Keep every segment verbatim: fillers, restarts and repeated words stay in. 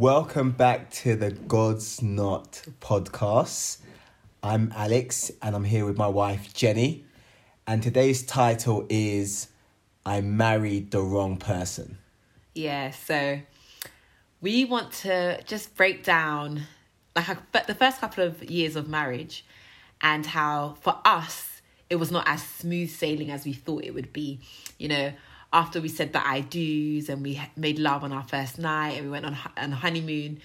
Welcome back to the God's Knot podcast. I'm Alex and I'm here with my wife, Jenny. And today's title is, I Married the Wrong Person. Yeah, so we want to just break down like but the first couple of years of marriage and how for us, it was not as smooth sailing as we thought it would be, you know. After we said the I do's and we made love on our first night and we went on on honeymoon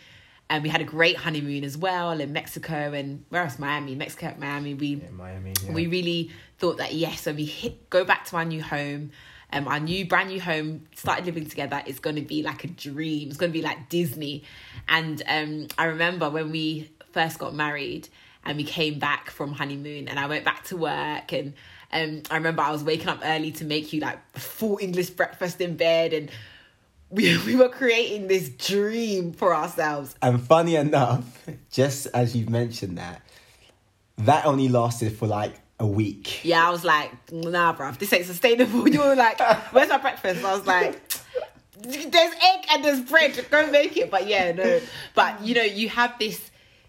and we had a great honeymoon as well in Mexico and where else? Miami, Mexico, Miami. We yeah, Miami, yeah. We really thought that, yes, when we hit, go back to our new home, um, our new brand new home, started living together, it's going to be like a dream. It's going to be like Disney. And um, I remember when we first got married and we came back from honeymoon and I went back to work and Um, I remember I was waking up early to make you like full English breakfast in bed, and we we were creating this dream for ourselves. And funny enough, just as you mentioned that, that only lasted for like a week. Yeah, I was like, nah, bruv, this ain't sustainable. You were like, where's my breakfast? I was like, there's egg and there's bread. Go make it. But yeah, no. But you know, you have this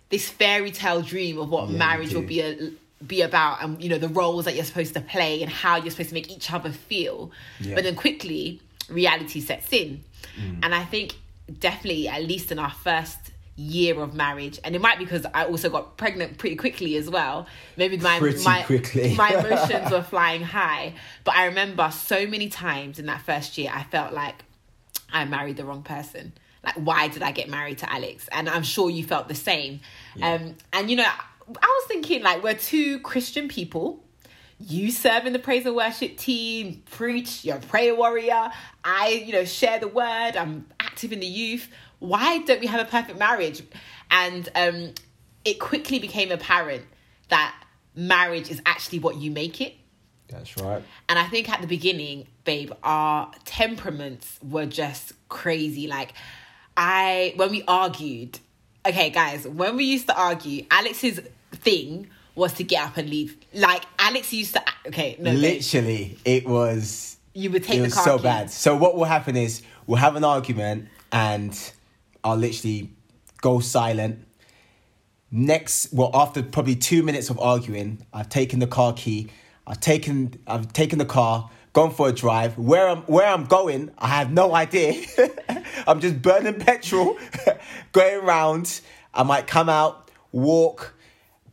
this fairy tale dream of what yeah, marriage will be a. be about, and you know, the roles that you're supposed to play and how you're supposed to make each other feel, yeah. But then quickly reality sets in, mm. and I think definitely at least in our first year of marriage, and it might be because I also got pregnant pretty quickly as well, maybe my my, quickly. my emotions were flying high, but I remember so many times in that first year I felt like I married the wrong person. Like, why did I get married to Alex? And I'm sure you felt the same, yeah. um and you know, I was thinking, like, we're two Christian people. You serve in the praise and worship team, preach, you're a prayer warrior. I, you know, share the word. I'm active in the youth. Why don't we have a perfect marriage? And um, it quickly became apparent that marriage is actually what you make it. That's right. And I think at the beginning, babe, our temperaments were just crazy. Like, I, when we argued, okay, guys, when we used to argue, Alex's thing was to get up and leave. Like, Alex used to... Okay, no. Literally, no. It was... You would take the car. It was so key. Bad. So what will happen is we'll have an argument and I'll literally go silent. Next, well, after probably two minutes of arguing, I've taken the car key. I've taken I've taken the car, gone for a drive. Where I'm, where I'm going, I have no idea. I'm just burning petrol, going round. I might come out, walk,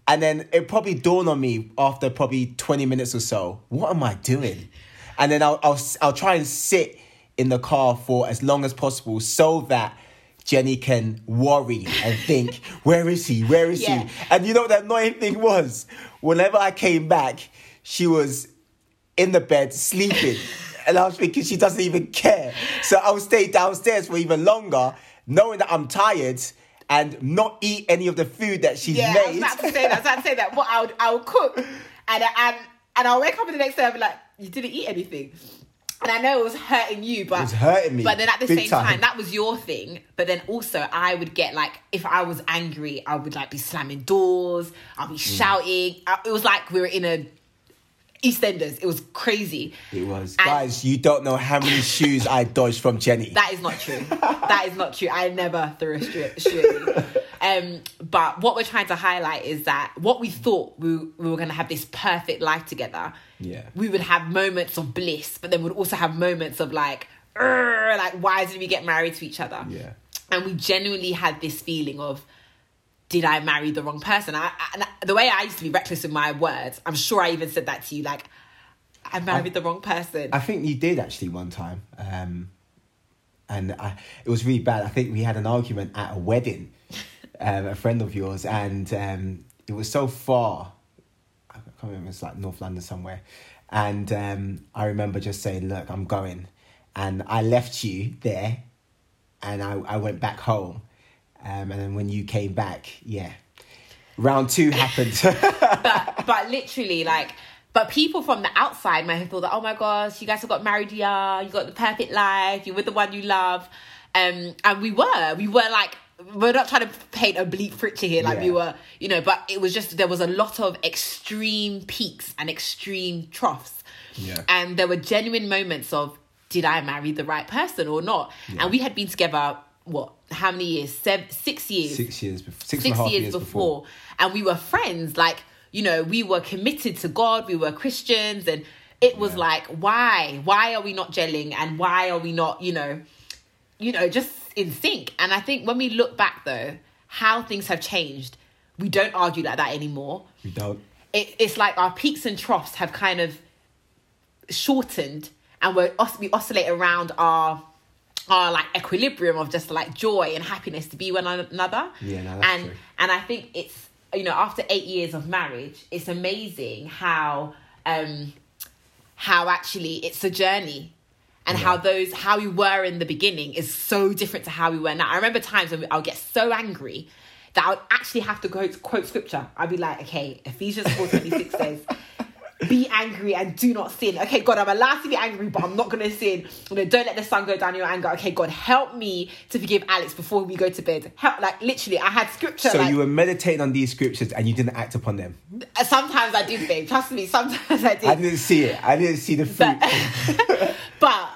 and then it probably dawned on me after probably twenty minutes or so, what am I doing? And then I'll, I'll, I'll try and sit in the car for as long as possible so that Jenny can worry and think, where is he? Where is yeah. he? And you know what that annoying thing was? Whenever I came back, she was in the bed sleeping. And I was thinking, she doesn't even care. So I'll stay downstairs for even longer, knowing that I'm tired and not eat any of the food that she's yeah, made. Yeah, I was about to say that. I was about to say that. What I would, I would cook. And, and, and I'll wake up in the next day and be like, you didn't eat anything. And I know it was hurting you. But it was hurting me. But then at the same time. time, that was your thing. But then also I would get like, if I was angry, I would like be slamming doors. I'd be mm. shouting. I, it was like we were in a... EastEnders. It was crazy. It was. And guys, you don't know how many shoes I dodged from Jenny. That is not true. That is not true. I never threw a shoe at you. Um, but what we're trying to highlight is that what we thought we, we were going to have this perfect life together. Yeah. We would have moments of bliss, but then we'd also have moments of like, like, why did we get married to each other? Yeah. And we genuinely had this feeling of, did I marry the wrong person? I, I, the way I used to be reckless with my words, I'm sure I even said that to you, like, I married I, the wrong person. I think you did actually one time. Um, and I, it was really bad. I think we had an argument at a wedding, um, a friend of yours, and um, it was so far. I can't remember, it's like North London somewhere. And um, I remember just saying, look, I'm going. And I left you there and I, I went back home. Um, and then when you came back, yeah, round two happened. but but literally, like, but people from the outside might have thought that, oh my gosh, you guys have got married, yeah, you got the perfect life, you're with the one you love, um, and we were, we were like, we're not trying to paint a bleak picture here, like yeah. we were, you know, but it was just there was a lot of extreme peaks and extreme troughs, yeah, and there were genuine moments of, did I marry the right person or not? Yeah. And we had been together what, how many years? Seven, six years. Six years. Six, six and a half years, years before. before. And we were friends. Like, you know, we were committed to God. We were Christians. And it was yeah. like, why? Why are we not gelling? And why are we not, you know, you know, just in sync? And I think when we look back, though, how things have changed, we don't argue like that anymore. We don't. It, it's like our peaks and troughs have kind of shortened, and we're, we oscillate around our our like equilibrium of just like joy and happiness to be one another. Yeah, no, that's and true. And I think it's, you know, after eight years of marriage, it's amazing how um how actually it's a journey, and yeah. how those how we were in the beginning is so different to how we were now. I remember times when I'll get so angry that I would actually have to go to quote scripture. I'd be like, okay, Ephesians four twenty-six says, be angry and do not sin. Okay, God, I'm allowed to be angry, but I'm not going to sin. You know, don't let the sun go down in your anger. Okay, God, help me to forgive Alex before we go to bed. Help, like, literally, I had scripture. So like, you were meditating on these scriptures and you didn't act upon them? Sometimes I did, babe. Trust me, sometimes I did. I didn't see it. I didn't see the fruit. But, but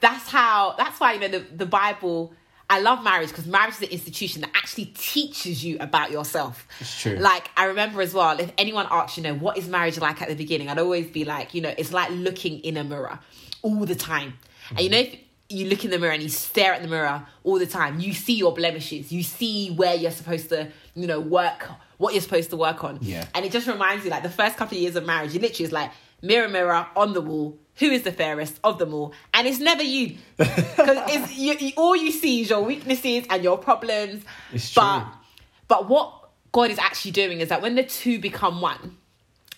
that's how, that's why, you know, the, the Bible... I love marriage because marriage is an institution that actually teaches you about yourself. It's true. Like, I remember as well, if anyone asks, you know, what is marriage like at the beginning? I'd always be like, you know, it's like looking in a mirror all the time. Mm-hmm. And you know, if you look in the mirror and you stare at the mirror all the time, you see your blemishes, you see where you're supposed to, you know, work, what you're supposed to work on. Yeah. And it just reminds you, like, the first couple of years of marriage, you literally is like, mirror, mirror, on the wall, who is the fairest of them all? And it's never you. Because you, you, all you see is your weaknesses and your problems. It's true. But, but what God is actually doing is that when the two become one,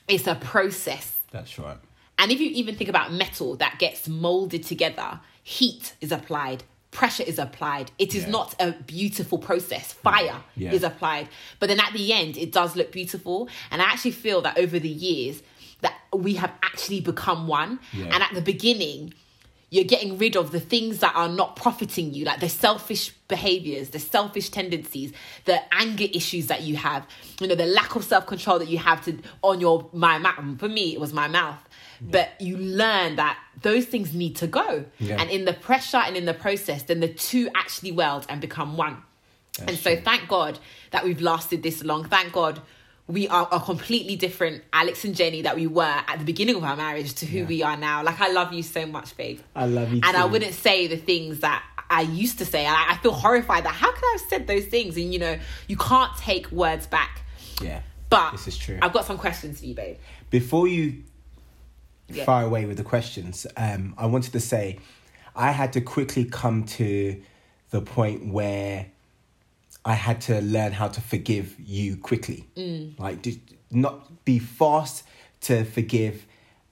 it's a process. That's right. And if you even think about metal that gets molded together, heat is applied, pressure is applied. It is yeah. not a beautiful process. Fire yeah. is applied. But then at the end, it does look beautiful. And I actually feel that over the years, that we have actually become one. Yeah. And at the beginning, you're getting rid of the things that are not profiting you, like the selfish behaviors, the selfish tendencies, the anger issues that you have, you know, the lack of self-control that you have to on your, my mouth. For me, it was my mouth. Yeah. But you learn that those things need to go. Yeah. And in the pressure and in the process, then the two actually weld and become one. That's and so true. Thank God that we've lasted this long. Thank God. We are a completely different Alex and Jenny that we were at the beginning of our marriage to who yeah. we are now. Like, I love you so much, babe. I love you and too. And I wouldn't say the things that I used to say. I, I feel horrified that how could I have said those things? And, you know, you can't take words back. Yeah. But this is true. I've got some questions for you, babe. Before you yeah. fire away with the questions, um, I wanted to say I had to quickly come to the point where I had to learn how to forgive you quickly. Mm. Like, do not be fast to forgive.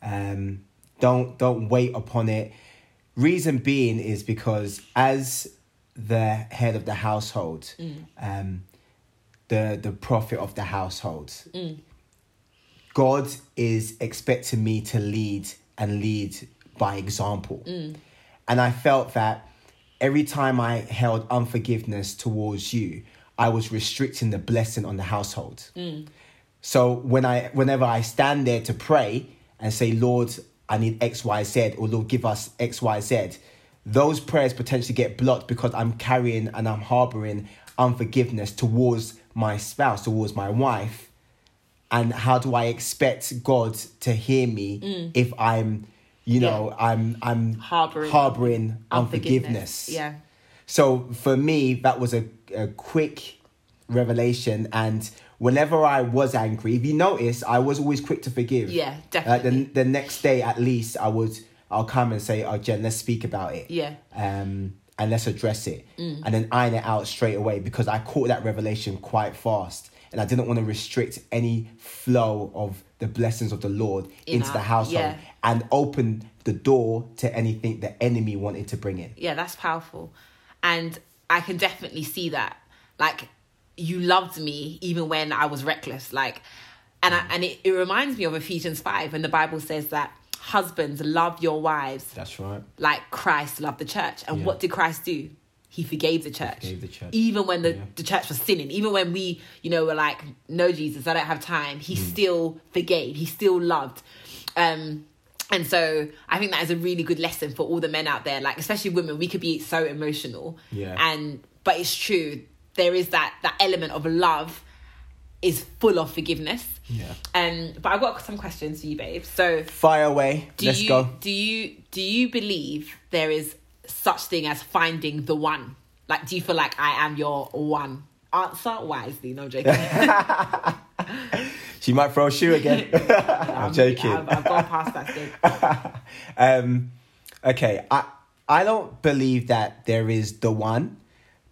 Um, don't don't wait upon it. Reason being is because as the head of the household, mm. um, the the prophet of the household, mm. God is expecting me to lead and lead by example. Mm. And I felt that every time I held unforgiveness towards you, I was restricting the blessing on the household. Mm. So when I, whenever I stand there to pray and say, Lord, I need X, Y, Z, or Lord, give us X, Y, Z, those prayers potentially get blocked because I'm carrying and I'm harboring unforgiveness towards my spouse, towards my wife. And how do I expect God to hear me mm. if I'm... You know, yeah. I'm I'm harboring, harboring unforgiveness. unforgiveness. Yeah. So for me, that was a, a quick revelation. And whenever I was angry, if you notice, I was always quick to forgive. Yeah, definitely. Uh, the, the next day, at least, I would I'll come and say, "Oh, Jen, let's speak about it." Yeah. Um, and let's address it, mm. and then iron it out straight away because I caught that revelation quite fast, and I didn't want to restrict any flow of the blessings of the Lord in into our, the household yeah. and open the door to anything the enemy wanted to bring in. Yeah, that's powerful. And I can definitely see that. Like, you loved me even when I was reckless. Like, and I, and it, it reminds me of Ephesians five when the Bible says that husbands, love your wives. That's right. Like Christ loved the church. And yeah. what did Christ do? He forgave the church. Forgave the church. Even when the, yeah. the church was sinning, even when we, you know, were like, no, Jesus, I don't have time. He mm. still forgave. He still loved. Um, and so I think that is a really good lesson for all the men out there. Like, especially women, we could be so emotional. Yeah. And But it's true. There is that that element of love is full of forgiveness. Yeah. Um, but I've got some questions for you, babe. So fire away. Do Let's you, go. Do you do you believe there is such thing as finding the one? Like, do you feel like I am your one? Answer wisely. No, joking. She might throw a shoe again. I'm joking. I've, I've gone past that stage. um, okay, I I don't believe that there is the one,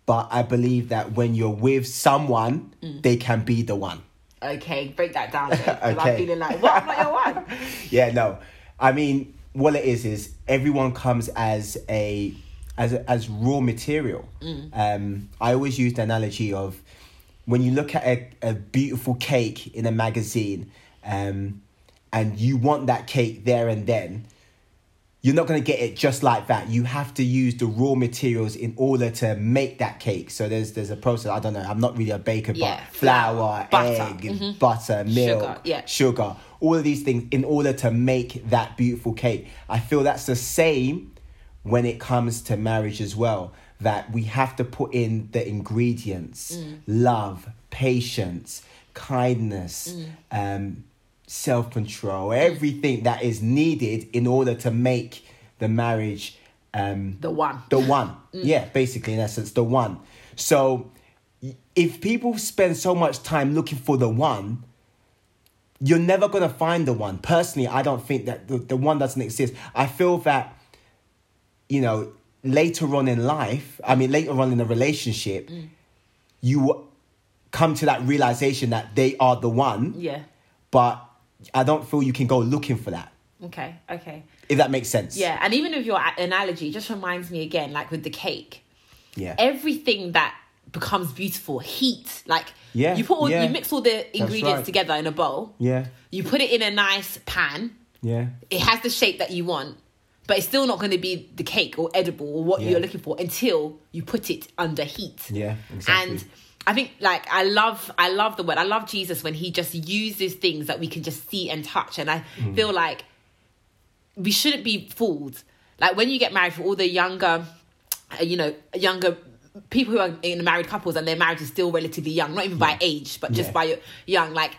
but I believe that when you're with someone, mm. they can be the one. Okay, break that down. Because okay. I'm feeling like, what? I'm not your one. Yeah, no. I mean, what it is is everyone comes as a as a, as raw material. Mm. Um, I always use the analogy of when you look at a, a beautiful cake in a magazine, um, and you want that cake there and then, you're not going to get it just like that. You have to use the raw materials in order to make that cake. So there's there's a process. I don't know. I'm not really a baker, yeah. but flour, butter. egg, mm-hmm. butter, milk, sugar, yeah. sugar, all of these things in order to make that beautiful cake. I feel that's the same when it comes to marriage as well, that we have to put in the ingredients, mm. love, patience, kindness, mm. um, self-control, everything that is needed in order to make the marriage um the one the one mm. yeah, basically, in essence, the one. So if people spend so much time looking for the one, you're never going to find the one. Personally, I don't think that the, the one doesn't exist. I feel that, you know, later on in life, I mean later on in a relationship, mm. you come to that realization that they are the one, yeah, but I don't feel you can go looking for that. Okay, okay. If that makes sense. Yeah, and even with your analogy, just reminds me again, like with the cake. Yeah. Everything that becomes beautiful, heat. Like, yeah, you put all, yeah. you mix all the ingredients right. together in a bowl. Yeah. You put it in a nice pan. Yeah. It has the shape that you want, but it's still not going to be the cake or edible or what yeah. you're looking for until you put it under heat. Yeah, exactly. And I think, like, I love, I love the word. I love Jesus when he just uses things that we can just see and touch. And I mm. feel like we shouldn't be fooled. Like, when you get married, for all the younger, you know, younger people who are in married couples and their marriage is still relatively young, not even yeah. by age, but just yeah. by your, young, like,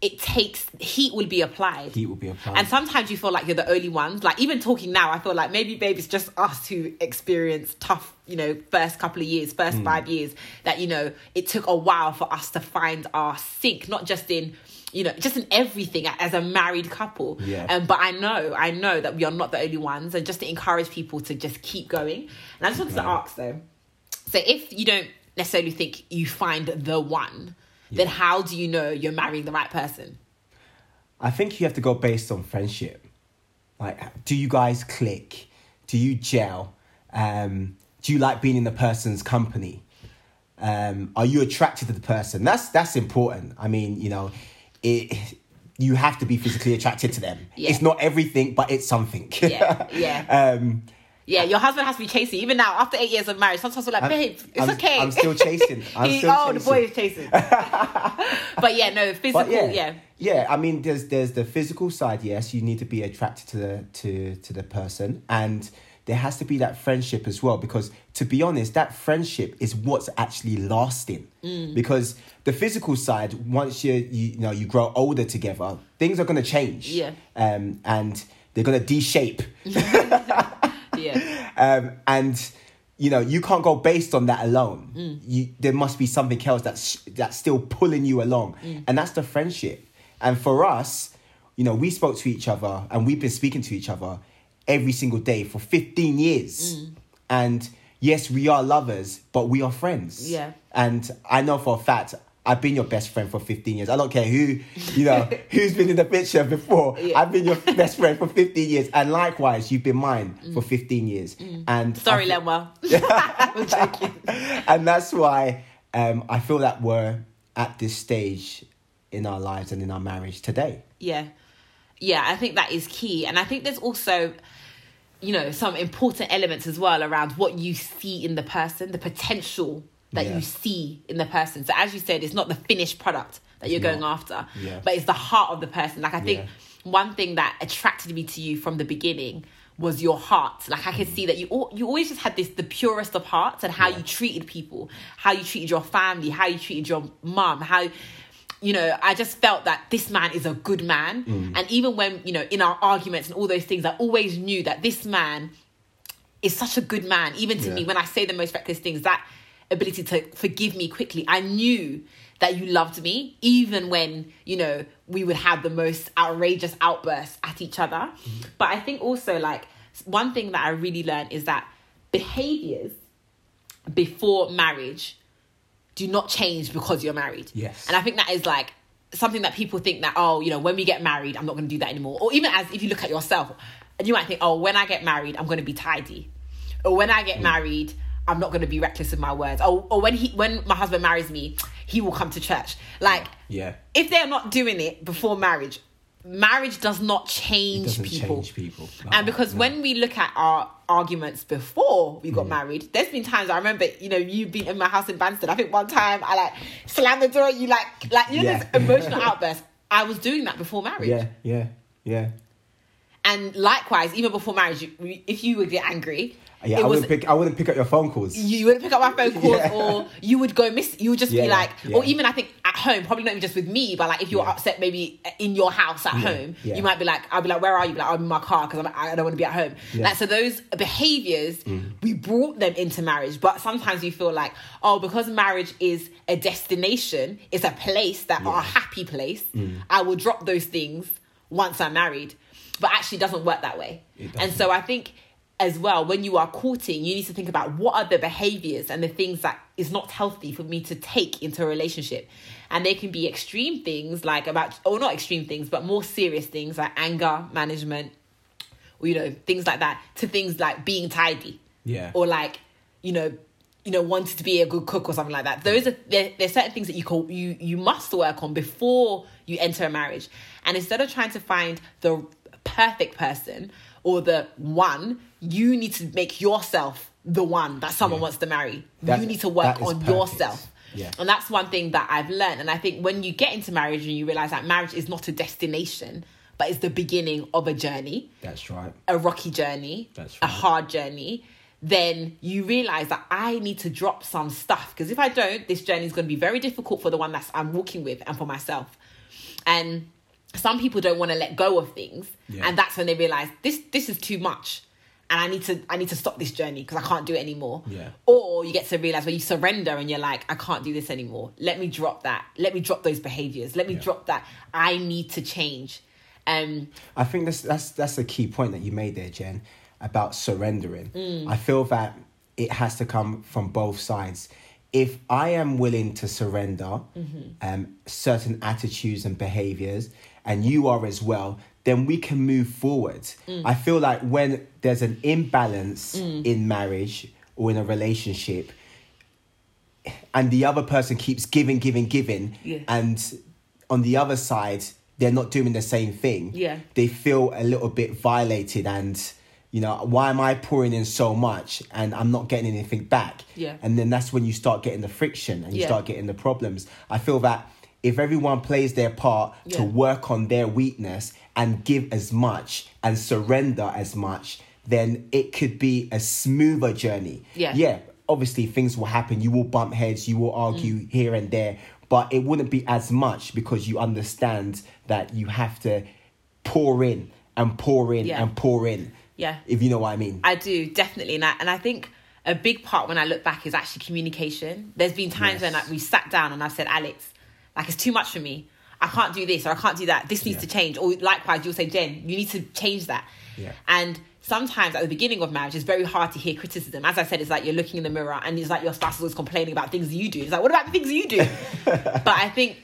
it takes, heat will be applied. Heat will be applied. And sometimes you feel like you're the only ones. Like, even talking now, I feel like maybe, babe, it's just us who experience tough, you know, first couple of years, first mm. five years, that, you know, it took a while for us to find our sync, not just in, you know, just in everything as a married couple. Yeah. Um, but I know, I know that we are not the only ones, and just to encourage people to just keep going. And I just wanted right. to ask though, so if you don't necessarily think you find the one, then how do you know you're marrying the right person? I think you have to go based on friendship. Like, do you guys click? Do you gel? Um, do you like being in the person's company? Um, are you attracted to the person? That's that's important. I mean, you know, it. You have to be physically attracted to them. Yeah. It's not everything, but it's something. Yeah, yeah. um, Yeah, your husband has to be chasing. Even now, after eight years of marriage, sometimes we're like, babe, it's I'm, okay. I'm still chasing. I'm he, still oh, chasing. The boy is chasing. But yeah, no, physical, yeah, yeah. Yeah, I mean, there's there's the physical side, yes. You need to be attracted to the, to, to the person. And there has to be that friendship as well. Because to be honest, that friendship is what's actually lasting. Mm. Because the physical side, once you, you, you know, you grow older together, things are going to change. Yeah. Um, and they're going to de-shape. Yeah. Um, and, you know, you can't go based on that alone. Mm. You, there must be something else that's, that's still pulling you along. Mm. And that's the friendship. And for us, you know, we spoke to each other and we've been speaking to each other every single day for fifteen years. Mm. And yes, we are lovers, but we are friends. Yeah. And I know for a fact, I've been your best friend for fifteen years. I don't care who, you know, who's been in the picture before. Yeah. I've been your best friend for fifteen years. And likewise, you've been mine mm. for fifteen years. Mm. And Sorry, I, Lenwa. I'm joking. And that's why um, I feel that we're at this stage in our lives and in our marriage today. Yeah. Yeah, I think that is key. And I think there's also, you know, some important elements as well around what you see in the person, the potential that yeah. you see in the person. So as you said, it's not the finished product that you're no. going after, yeah. but it's the heart of the person. Like, I think yeah. one thing that attracted me to you from the beginning was your heart. Like I could see that you all, you always just had this, the purest of hearts, and how yeah. you treated people, how you treated your family, how you treated your mum, how, you know, I just felt that this man is a good man. Mm. And even when, you know, in our arguments and all those things, I always knew that this man is such a good man. Even to yeah. me, when I say the most reckless things, that ability to forgive me quickly, I knew that you loved me, even when, you know, we would have the most outrageous outbursts at each other. Mm-hmm. But I think also, like, one thing that I really learned is that behaviors before marriage do not change because you're married. Yes. And I think that is, like, something that people think that, oh, you know, when we get married, I'm not going to do that anymore. Or even as if you look at yourself, you might think, oh, when I get married, I'm going to be tidy. Or when I get mm-hmm. married, I'm not going to be reckless with my words. Or, or when he, when my husband marries me, he will come to church. Like, yeah. if they're not doing it before marriage, marriage does not change people. Change people. No, and because no. when we look at our arguments before we got mm. married, there's been times I remember, you know, you being in my house in Banstead. I think one time I like slammed the door. You like, like you know, yeah. this emotional outburst. I was doing that before marriage. Yeah, yeah, yeah. And likewise, even before marriage, you, if you would get angry. Yeah, it I wouldn't was, pick. I wouldn't pick up your phone calls. You wouldn't pick up my phone calls, yeah. or you would go miss. You would just yeah, be like, yeah. or even I think at home, probably not even just with me, but like if you're yeah. upset, maybe in your house at yeah, home, yeah. you might be like, I'll be like, where are you? Be like, I'm in my car because I don't want to be at home. Yeah. Like so, those behaviors mm. we brought them into marriage, but sometimes you feel like, oh, because marriage is a destination, it's a place that yeah. are a happy place. Mm. I will drop those things once I'm married, but actually, it doesn't work that way. And so I think. As well, when you are courting, you need to think about what are the behaviors and the things that is not healthy for me to take into a relationship. And they can be extreme things like about, or not extreme things, but more serious things like anger management, or, you know, things like that, to things like being tidy. Yeah. Or like, you know, you know, wanted to be a good cook or something like that. Those are, there, there's certain things that you call, you, you must work on before you enter a marriage. And instead of trying to find the perfect person or the one, you need to make yourself the one that someone yeah. wants to marry. That, you need to work on perfect. yourself. Yeah. And that's one thing that I've learned. And I think when you get into marriage and you realize that marriage is not a destination, but it's the beginning of a journey. That's right. A rocky journey. That's right. A hard journey. Then you realize that I need to drop some stuff. Because if I don't, this journey is going to be very difficult for the one that I'm walking with and for myself. And some people don't want to let go of things. Yeah. And that's when they realize this, this is too much. And I need to I need to stop this journey because I can't do it anymore. Yeah. Or you get to realise where you surrender and you're like, I can't do this anymore. Let me drop that. Let me drop those behaviours. Let me yeah. drop that. I need to change. Um, I think that's, that's, that's a key point that you made there, Jen, about surrendering. Mm. I feel that it has to come from both sides. If I am willing to surrender mm-hmm. um, certain attitudes and behaviours, and you are as well, then we can move forward. Mm. I feel like when there's an imbalance mm. in marriage or in a relationship and the other person keeps giving, giving, giving, yeah. and on the other side, they're not doing the same thing. Yeah. They feel a little bit violated and, you know, why am I pouring in so much and I'm not getting anything back? Yeah. And then that's when you start getting the friction and you yeah. start getting the problems. I feel that if everyone plays their part yeah. to work on their weakness and give as much and surrender as much, then it could be a smoother journey. Yeah, yeah. Obviously, things will happen. You will bump heads. You will argue mm. here and there. But it wouldn't be as much because you understand that you have to pour in and pour in yeah. and pour in. Yeah. If you know what I mean. I do, definitely. And I, and I think a big part when I look back is actually communication. There's been times yes. when like we sat down and I've said, Alex, like, it's too much for me. I can't do this or I can't do that. This needs yeah. to change. Or likewise, you'll say, Jen, you need to change that. Yeah. And sometimes at the beginning of marriage, it's very hard to hear criticism. As I said, it's like you're looking in the mirror and it's like your spouse is always complaining about things you do. It's like, what about the things you do? But I think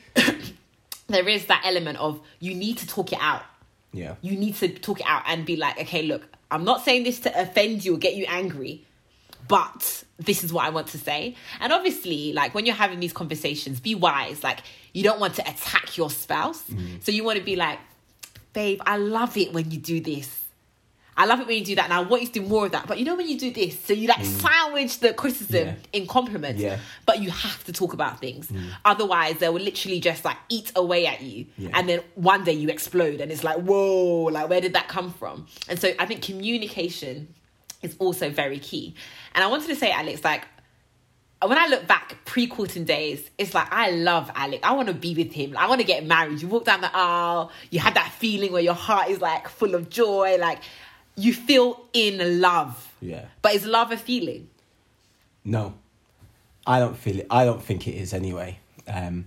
there is that element of you need to talk it out. Yeah. You need to talk it out and be like, okay, look, I'm not saying this to offend you or get you angry, but this is what I want to say. And obviously, like, when you're having these conversations, be wise. Like, you don't want to attack your spouse. Mm. So you want to be like, babe, I love it when you do this. I love it when you do that, and I want you to do more of that. But you know when you do this, so you like mm. sandwich the criticism yeah. in compliments, yeah. but you have to talk about things. Mm. Otherwise, they will literally just like eat away at you. Yeah. And then one day you explode and it's like, whoa, like where did that come from? And so I think communication is also very key. And I wanted to say, Alex, like, when I look back pre-Courting days, it's like, I love Alex. I want to be with him. Like, I want to get married. You walk down the aisle, you have that feeling where your heart is like full of joy. Like, you feel in love. Yeah. But is love a feeling? No, I don't feel it. I don't think it is anyway. Um,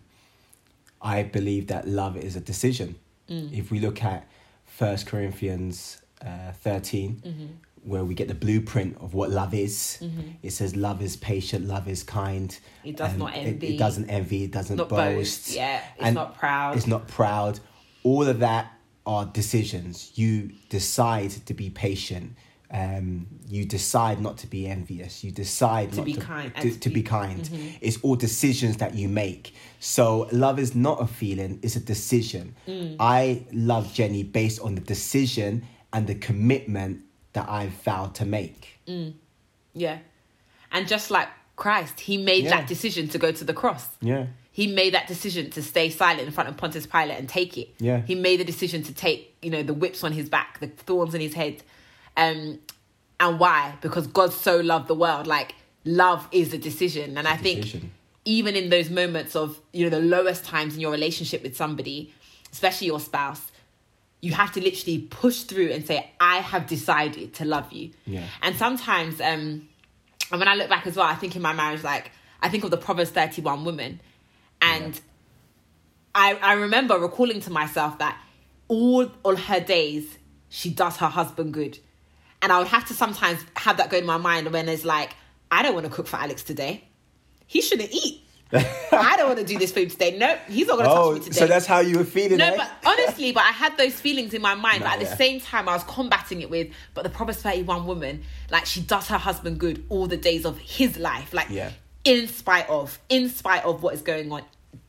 I believe that love is a decision. Mm. If we look at First Corinthians uh, thirteen, mm-hmm. where we get the blueprint of what love is. Mm-hmm. It says love is patient, love is kind. It does um, not envy. It, it doesn't envy, it doesn't not boast. boast. Yeah, it's and not proud. It's not proud. All of that are decisions. You decide to be patient. Um, you decide not to be envious. You decide to not be to, kind. To, to, to be kind. Mm-hmm. It's all decisions that you make. So love is not a feeling, it's a decision. Mm. I love Jenny based on the decision and the commitment that I've vowed to make. Mm. Yeah. And just like Christ, he made yeah. that decision to go to the cross. Yeah. He made that decision to stay silent in front of Pontius Pilate and take it. Yeah. He made the decision to take, you know, the whips on his back, the thorns on his head. Um, and why? Because God so loved the world. Like, love is a decision. And it's I think decision. Even in those moments of, you know, the lowest times in your relationship with somebody, especially your spouse, you have to literally push through and say, I have decided to love you. Yeah. And sometimes, um, and when I look back as well, I think in my marriage, like, I think of the Proverbs thirty-one woman. And yeah. I, I remember recalling to myself that all, all her days, she does her husband good. And I would have to sometimes have that go in my mind when it's like, I don't want to cook for Alex today. He shouldn't eat. I don't want to do this for him today. No, nope, he's not going to oh, touch me today. So that's how you were feeling. No, eh? But honestly, but I had those feelings in my mind. No, but at yeah. the same time, I was combating it with, but the Proverbs thirty-one woman, like, she does her husband good all the days of his life. Like, yeah. in spite of, in spite of what is going on,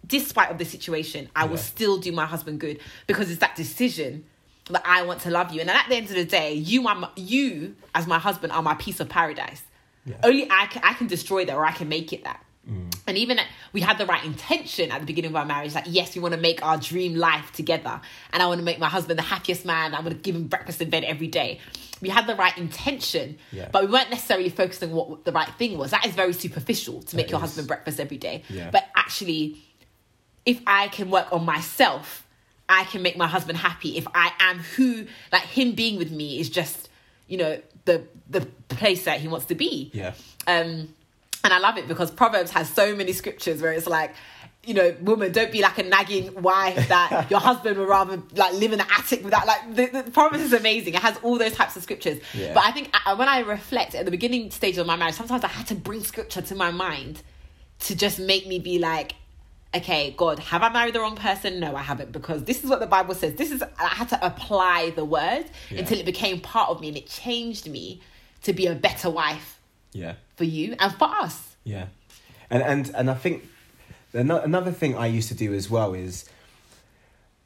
despite of the situation, I yeah. will still do my husband good, because it's that decision that I want to love you. And at the end of the day, you, are my, you as my husband are my piece of paradise. Yeah. Only I can, I can destroy that, or I can make it that. Mm. And even we had the right intention at the beginning of our marriage, like, yes, we want to make our dream life together, and I want to make my husband the happiest man. I'm going to give him breakfast in bed every day. We had the right intention, yeah. but we weren't necessarily focusing on what the right thing was. That is very superficial, to that make your is. husband breakfast every day. Yeah. But actually, if I can work on myself, I can make my husband happy. If I am who, like, him being with me is just, you know, the the place that he wants to be. Yeah. Um. And I love it, because Proverbs has so many scriptures where it's like, you know, woman, don't be like a nagging wife that your husband would rather like live in the attic without, like, the, the Proverbs is amazing. It has all those types of scriptures. Yeah. But I think I, when I reflect at the beginning stage of my marriage, sometimes I had to bring scripture to my mind to just make me be like, okay, God, have I married the wrong person? No, I haven't, because this is what the Bible says. This is, I had to apply the word yeah. until it became part of me, and it changed me to be a better wife. Yeah. For you and for us. Yeah. And and, and I think another thing I used to do as well is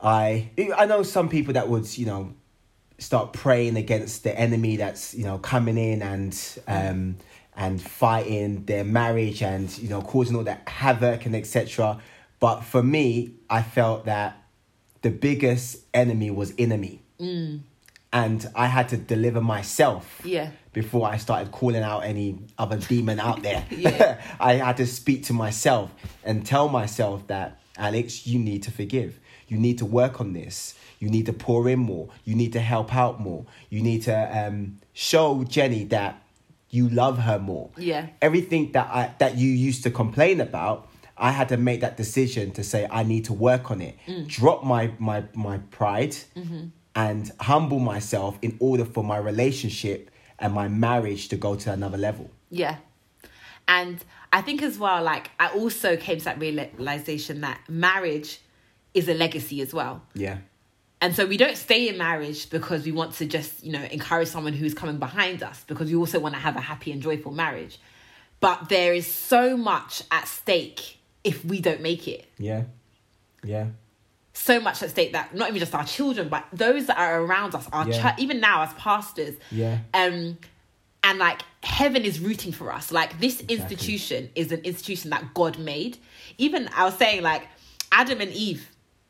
I I know some people that would, you know, start praying against the enemy that's, you know, coming in and um and fighting their marriage and, you know, causing all that havoc and et cetera. But for me, I felt that the biggest enemy was in me. Mm. And I had to deliver myself. Yeah. Before I started calling out any other demon out there. Yeah. I had to speak to myself and tell myself that, Alex, you need to forgive. You need to work on this. You need to pour in more. You need to help out more. You need to um, show Jenny that you love her more. Yeah. Everything that I that you used to complain about, I had to make that decision to say, I need to work on it. Mm. Drop my my my pride mm-hmm. and humble myself in order for my relationship and my marriage to go to another level. Yeah. And I think as well, like, I also came to that realization that marriage is a legacy as well. Yeah. And so we don't stay in marriage because we want to just, you know, encourage someone who's coming behind us, because we also want to have a happy and joyful marriage. But there is so much at stake if we don't make it. Yeah. Yeah. so much at stake that not even just our children, but those that are around us, our yeah. church, even now as pastors. Yeah. Um, and like heaven is rooting for us. Like this exactly. institution is an institution that God made. Even I was saying like Adam and Eve.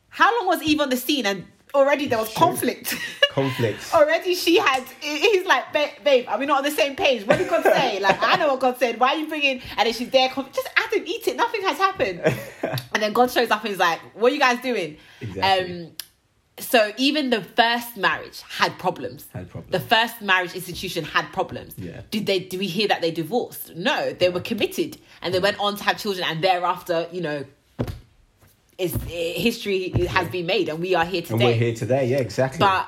How long was Eve on the scene? And already there was conflict. Conflict. Already she had, he's like, babe, babe, are we not on the same page? What did God say? Like, I know what God said. Why are you bringing, and then she's there, just Adam, eat it. Nothing has happened. And then God shows up and he's like, what are you guys doing? Exactly. Um, so even the first marriage had problems. Had problems. The first marriage institution had problems. Yeah. Did they? Did we hear that they divorced? No, they were committed and they went on to have children, and thereafter, you know, Is, history has been made and we are here today. And we're here today, yeah, exactly. But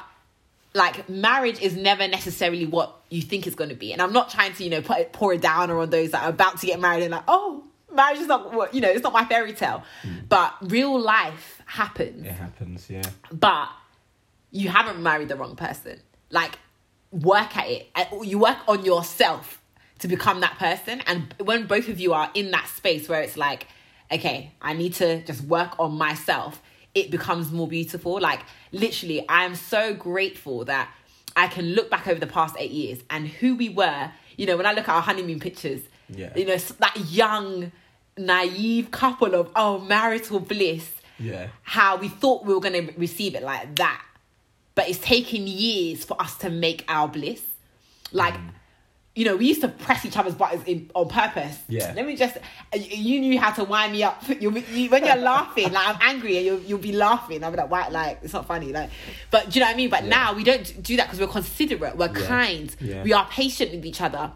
like marriage is never necessarily what you think it's going to be. And I'm not trying to, you know, put it, pour it down or on those that are about to get married and like, oh, marriage is not what, you know, it's not my fairy tale. Mm. But real life happens. It happens, yeah. But you haven't married the wrong person. Like work at it. You work on yourself to become that person. And when both of you are in that space where it's like, okay, I need to just work on myself, it becomes more beautiful. Like, literally, I am so grateful that I can look back over the past eight years and who we were. You know, when I look at our honeymoon pictures, yeah. you know, that young, naive couple of, oh, marital bliss. Yeah. How we thought we were going to receive it like that. But it's taken years for us to make our bliss. Like... Mm. You know, we used to press each other's buttons in, on purpose. Yeah. Let me just... You knew how to wind me up. You'll be, you, when you're laughing, like, I'm angry and you'll, you'll be laughing. I'll be like, why? Like, it's not funny. Like, but do you know what I mean? But yeah. now we don't do that because we're considerate. We're yeah. kind. Yeah. We are patient with each other.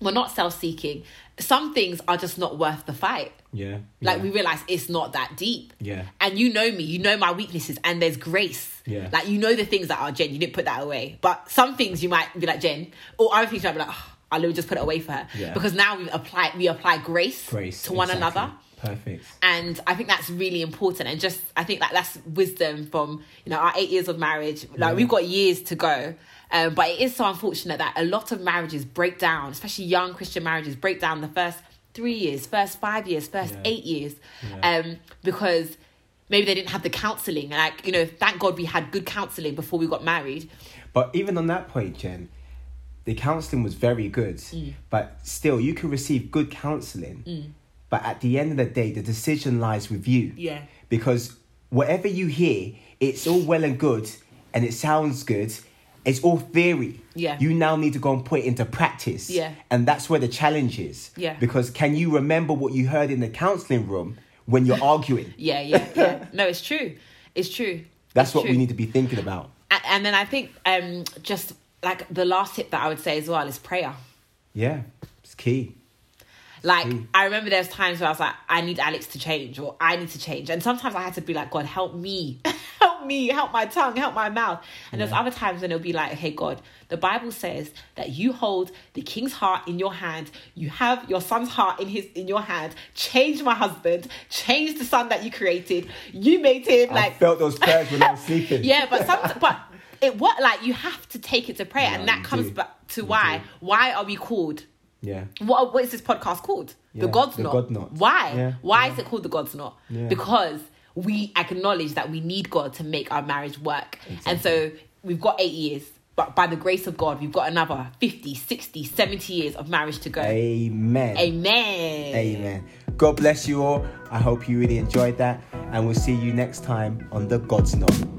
We're not self-seeking. Some things are just not worth the fight. Yeah. Like, yeah. we realise it's not that deep. Yeah. And you know me. You know my weaknesses. And there's grace. Yeah. Like, you know the things that are, Jen, you didn't put that away. But some things you might be like, Jen. Or other things you might be like, oh, I'll let me just put it away for her. Yeah. Because now we apply, we apply grace, grace to one exactly. another. Perfect. And I think that's really important. And just, I think that that's wisdom from, you know, our eight years of marriage. Like, yeah. we've got years to go. Um, but it is so unfortunate that a lot of marriages break down, especially young Christian marriages, break down the first three years, first five years, first yeah. eight years, yeah. um, because maybe they didn't have the counselling. Like, you know, thank God we had good counselling before we got married. But even on that point, Jen, the counselling was very good, mm. but still you can receive good counselling. Mm. But at the end of the day, the decision lies with you. Yeah. Because whatever you hear, it's all well and good and it sounds good. It's all theory. Yeah. You now need to go and put it into practice. Yeah. And that's where the challenge is. Yeah. Because can you remember what you heard in the counselling room when you're arguing? Yeah, yeah, yeah. No, it's true. It's true. That's it's what true. We need to be thinking about. And, and then I think um, just like the last tip that I would say as well is prayer. Yeah, it's key. Like, mm. I remember there's times where I was like, I need Alex to change, or I need to change. And sometimes I had to be like, God, help me. Help me. Help my tongue. Help my mouth. And yeah. there's other times when it'll be like, hey, God, the Bible says that you hold the king's heart in your hand. You have your son's heart in his in your hand. Change my husband. Change the son that you created. You made him. I like... felt those prayers when I was sleeping. Yeah, but some, but it what like you have to take it to prayer. Yeah, and that comes do. back to you why. Do. Why are we called? Yeah. What what is this podcast called? Yeah, the God's Knot. God Knot. Why? Yeah, Why yeah. is it called the God's Knot? Yeah. Because we acknowledge that we need God to make our marriage work. Exactly. And so we've got eight years, but by the grace of God, we've got another fifty, sixty, seventy years of marriage to go. Amen. Amen. Amen. God bless you all. I hope you really enjoyed that. And we'll see you next time on the God's Knot.